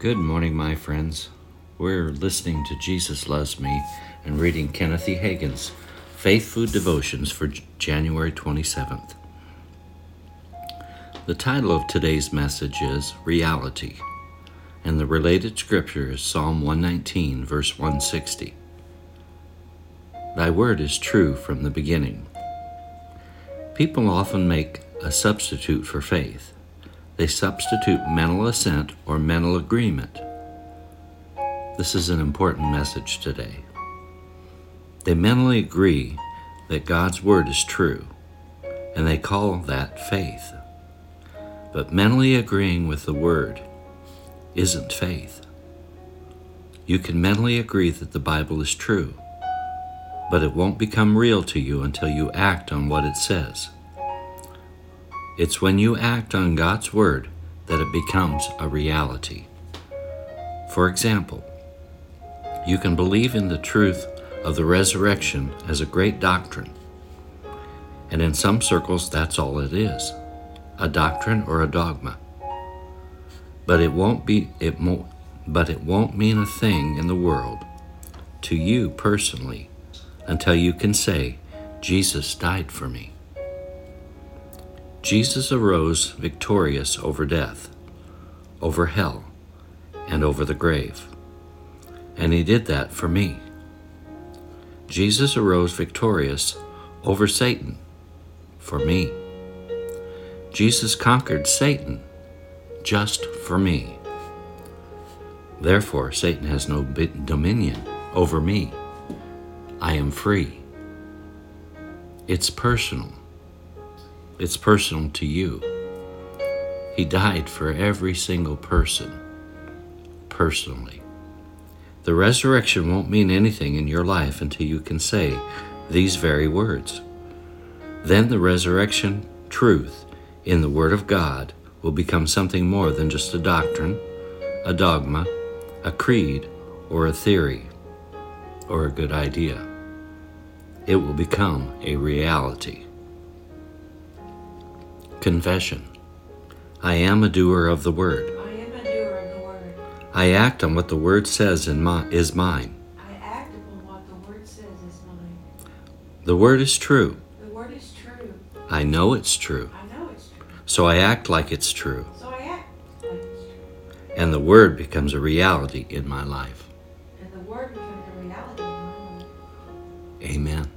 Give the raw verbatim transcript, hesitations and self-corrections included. Good morning, my friends. We're listening to Jesus Loves Me and reading Kenneth E. Hagin's Faith Food Devotions for January twenty-seventh. The title of today's message is Reality, and the related scripture is Psalm one nineteen, verse one sixty. Thy word is true from the beginning. People often make a substitute for faith. They substitute mental assent or mental agreement. This is an important message today. They mentally agree that God's word is true, and they call that faith. But mentally agreeing with the word isn't faith. You can mentally agree that the Bible is true, but it won't become real to you until you act on what it says. It's when you act on God's word that it becomes a reality. For example, you can believe in the truth of the resurrection as a great doctrine, and in some circles that's all it is, a doctrine or a dogma. But it won't be it mo- but it won't mean a thing in the world to you personally until you can say, Jesus died for me. Jesus arose victorious over death, over hell, and over the grave. And he did that for me. Jesus arose victorious over Satan for me. Jesus conquered Satan just for me. Therefore, Satan has no dominion over me. I am free. It's personal. It's personal to you. He died for every single person, personally. The resurrection won't mean anything in your life until you can say these very words. Then the resurrection truth in the Word of God will become something more than just a doctrine, a dogma, a creed, or a theory, or a good idea. It will become a reality. Confession. I am a doer of the word. I am a doer of the word. I act on what the word says in my, is mine. I act upon what the word says is mine. The word is true. The word is true. I know it's true. I know it's true. So I act like it's true. So I act like it's true. And the word becomes a reality in my life. And the word becomes a reality in my life. Amen.